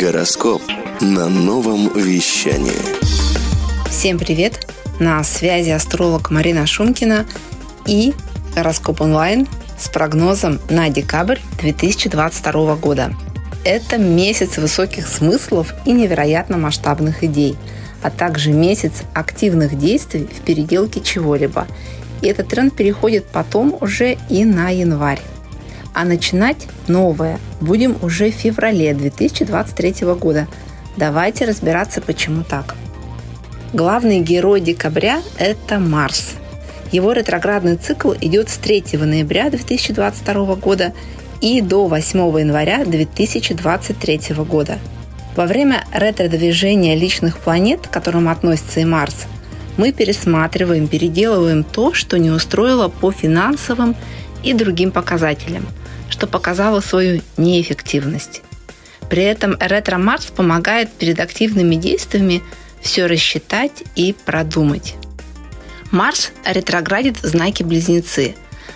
Гороскоп на новом вещании. Всем привет! На связи астролог Марина Шумкина и гороскоп онлайн с прогнозом на декабрь 2022 года. Это месяц высоких смыслов и невероятно масштабных идей, а также месяц активных действий в переделке чего-либо. И этот тренд переходит потом уже и на январь. А начинать новое будем уже в феврале 2023 года. Давайте разбираться, почему так. Главный герой декабря – это Марс. Его ретроградный цикл идет с 3 ноября 2022 года и до 8 января 2023 года. Во время ретродвижения личных планет, к которым относится и Марс, мы пересматриваем, переделываем то, что не устроило по финансовым и другим показателям, что показало свою неэффективность. При этом ретро-Марс помогает перед активными действиями все рассчитать и продумать. Марс ретроградит в знаке Близнецы.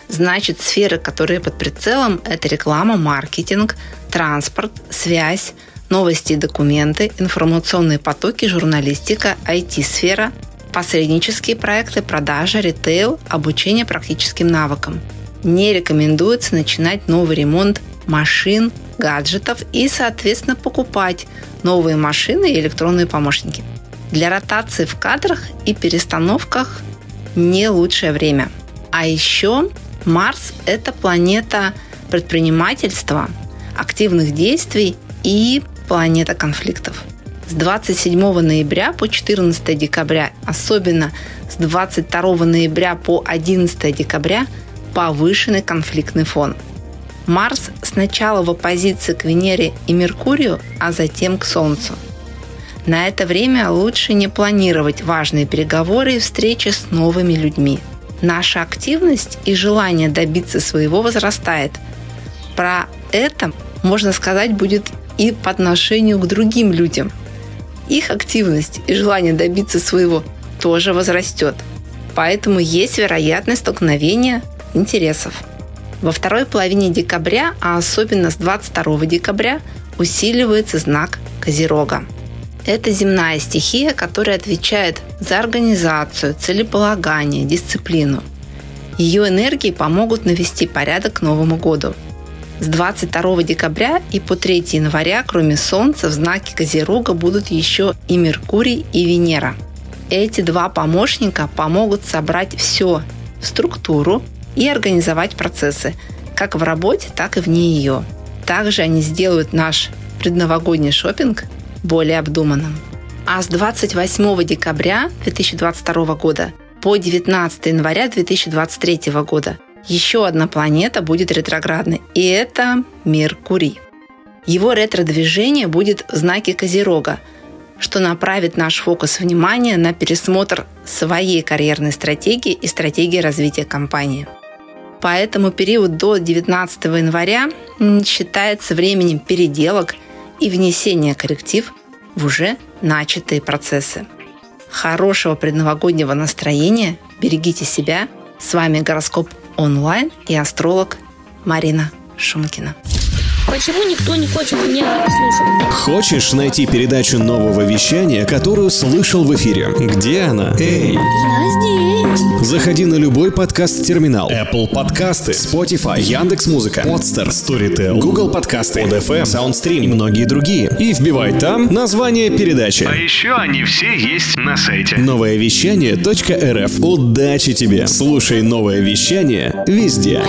Значит, сферы, которые под прицелом, это реклама, маркетинг, транспорт, связь, новости и документы, информационные потоки, журналистика, IT-сфера, посреднические проекты, продажи, ритейл, обучение практическим навыкам. Не рекомендуется начинать новый ремонт машин, гаджетов и, соответственно, покупать новые машины и электронные помощники. Для ротации в кадрах и перестановках не лучшее время. А еще Марс – это планета предпринимательства, активных действий и планета конфликтов. С 27 ноября по 14 декабря, особенно с 22 ноября по 11 декабря, повышенный конфликтный фон. Марс сначала в оппозиции к Венере и Меркурию, а затем к Солнцу. На это время лучше не планировать важные переговоры и встречи с новыми людьми. Наша активность и желание добиться своего возрастает. Про это, можно сказать, будет и по отношению к другим людям. Их активность и желание добиться своего тоже возрастет. Поэтому есть вероятность столкновения интересов. Во второй половине декабря, а особенно с 22 декабря, усиливается знак Козерога. Это земная стихия, которая отвечает за организацию, целеполагание, дисциплину. Ее энергии помогут навести порядок к Новому году. С 22 декабря и по 3 января, кроме Солнца, в знаке Козерога будут еще и Меркурий, и Венера. Эти два помощника помогут собрать все в структуру и организовать процессы, как в работе, так и вне ее. Также они сделают наш предновогодний шопинг более обдуманным. А с 28 декабря 2022 года по 19 января 2023 года еще одна планета будет ретроградной, и это Меркурий. Его ретродвижение будет в знаке Козерога, что направит наш фокус внимания на пересмотр своей карьерной стратегии и стратегии развития компании. Поэтому период до 19 января считается временем переделок и внесения корректив в уже начатые процессы. Хорошего предновогоднего настроения, берегите себя. С вами гороскоп онлайн и астролог Марина Шумкина. Почему никто не хочет меня слушать? Хочешь найти передачу нового вещания, которую слышал в эфире? Где она? Я здесь. Заходи на любой подкаст-терминал. Apple подкасты, Spotify, Яндекс.Музыка, Podster, Storytel, Google подкасты, ODFM, SoundStream и многие другие. И вбивай там название передачи. А еще они все есть на сайте. Нововещание.рф. Удачи тебе! Слушай новое вещание везде.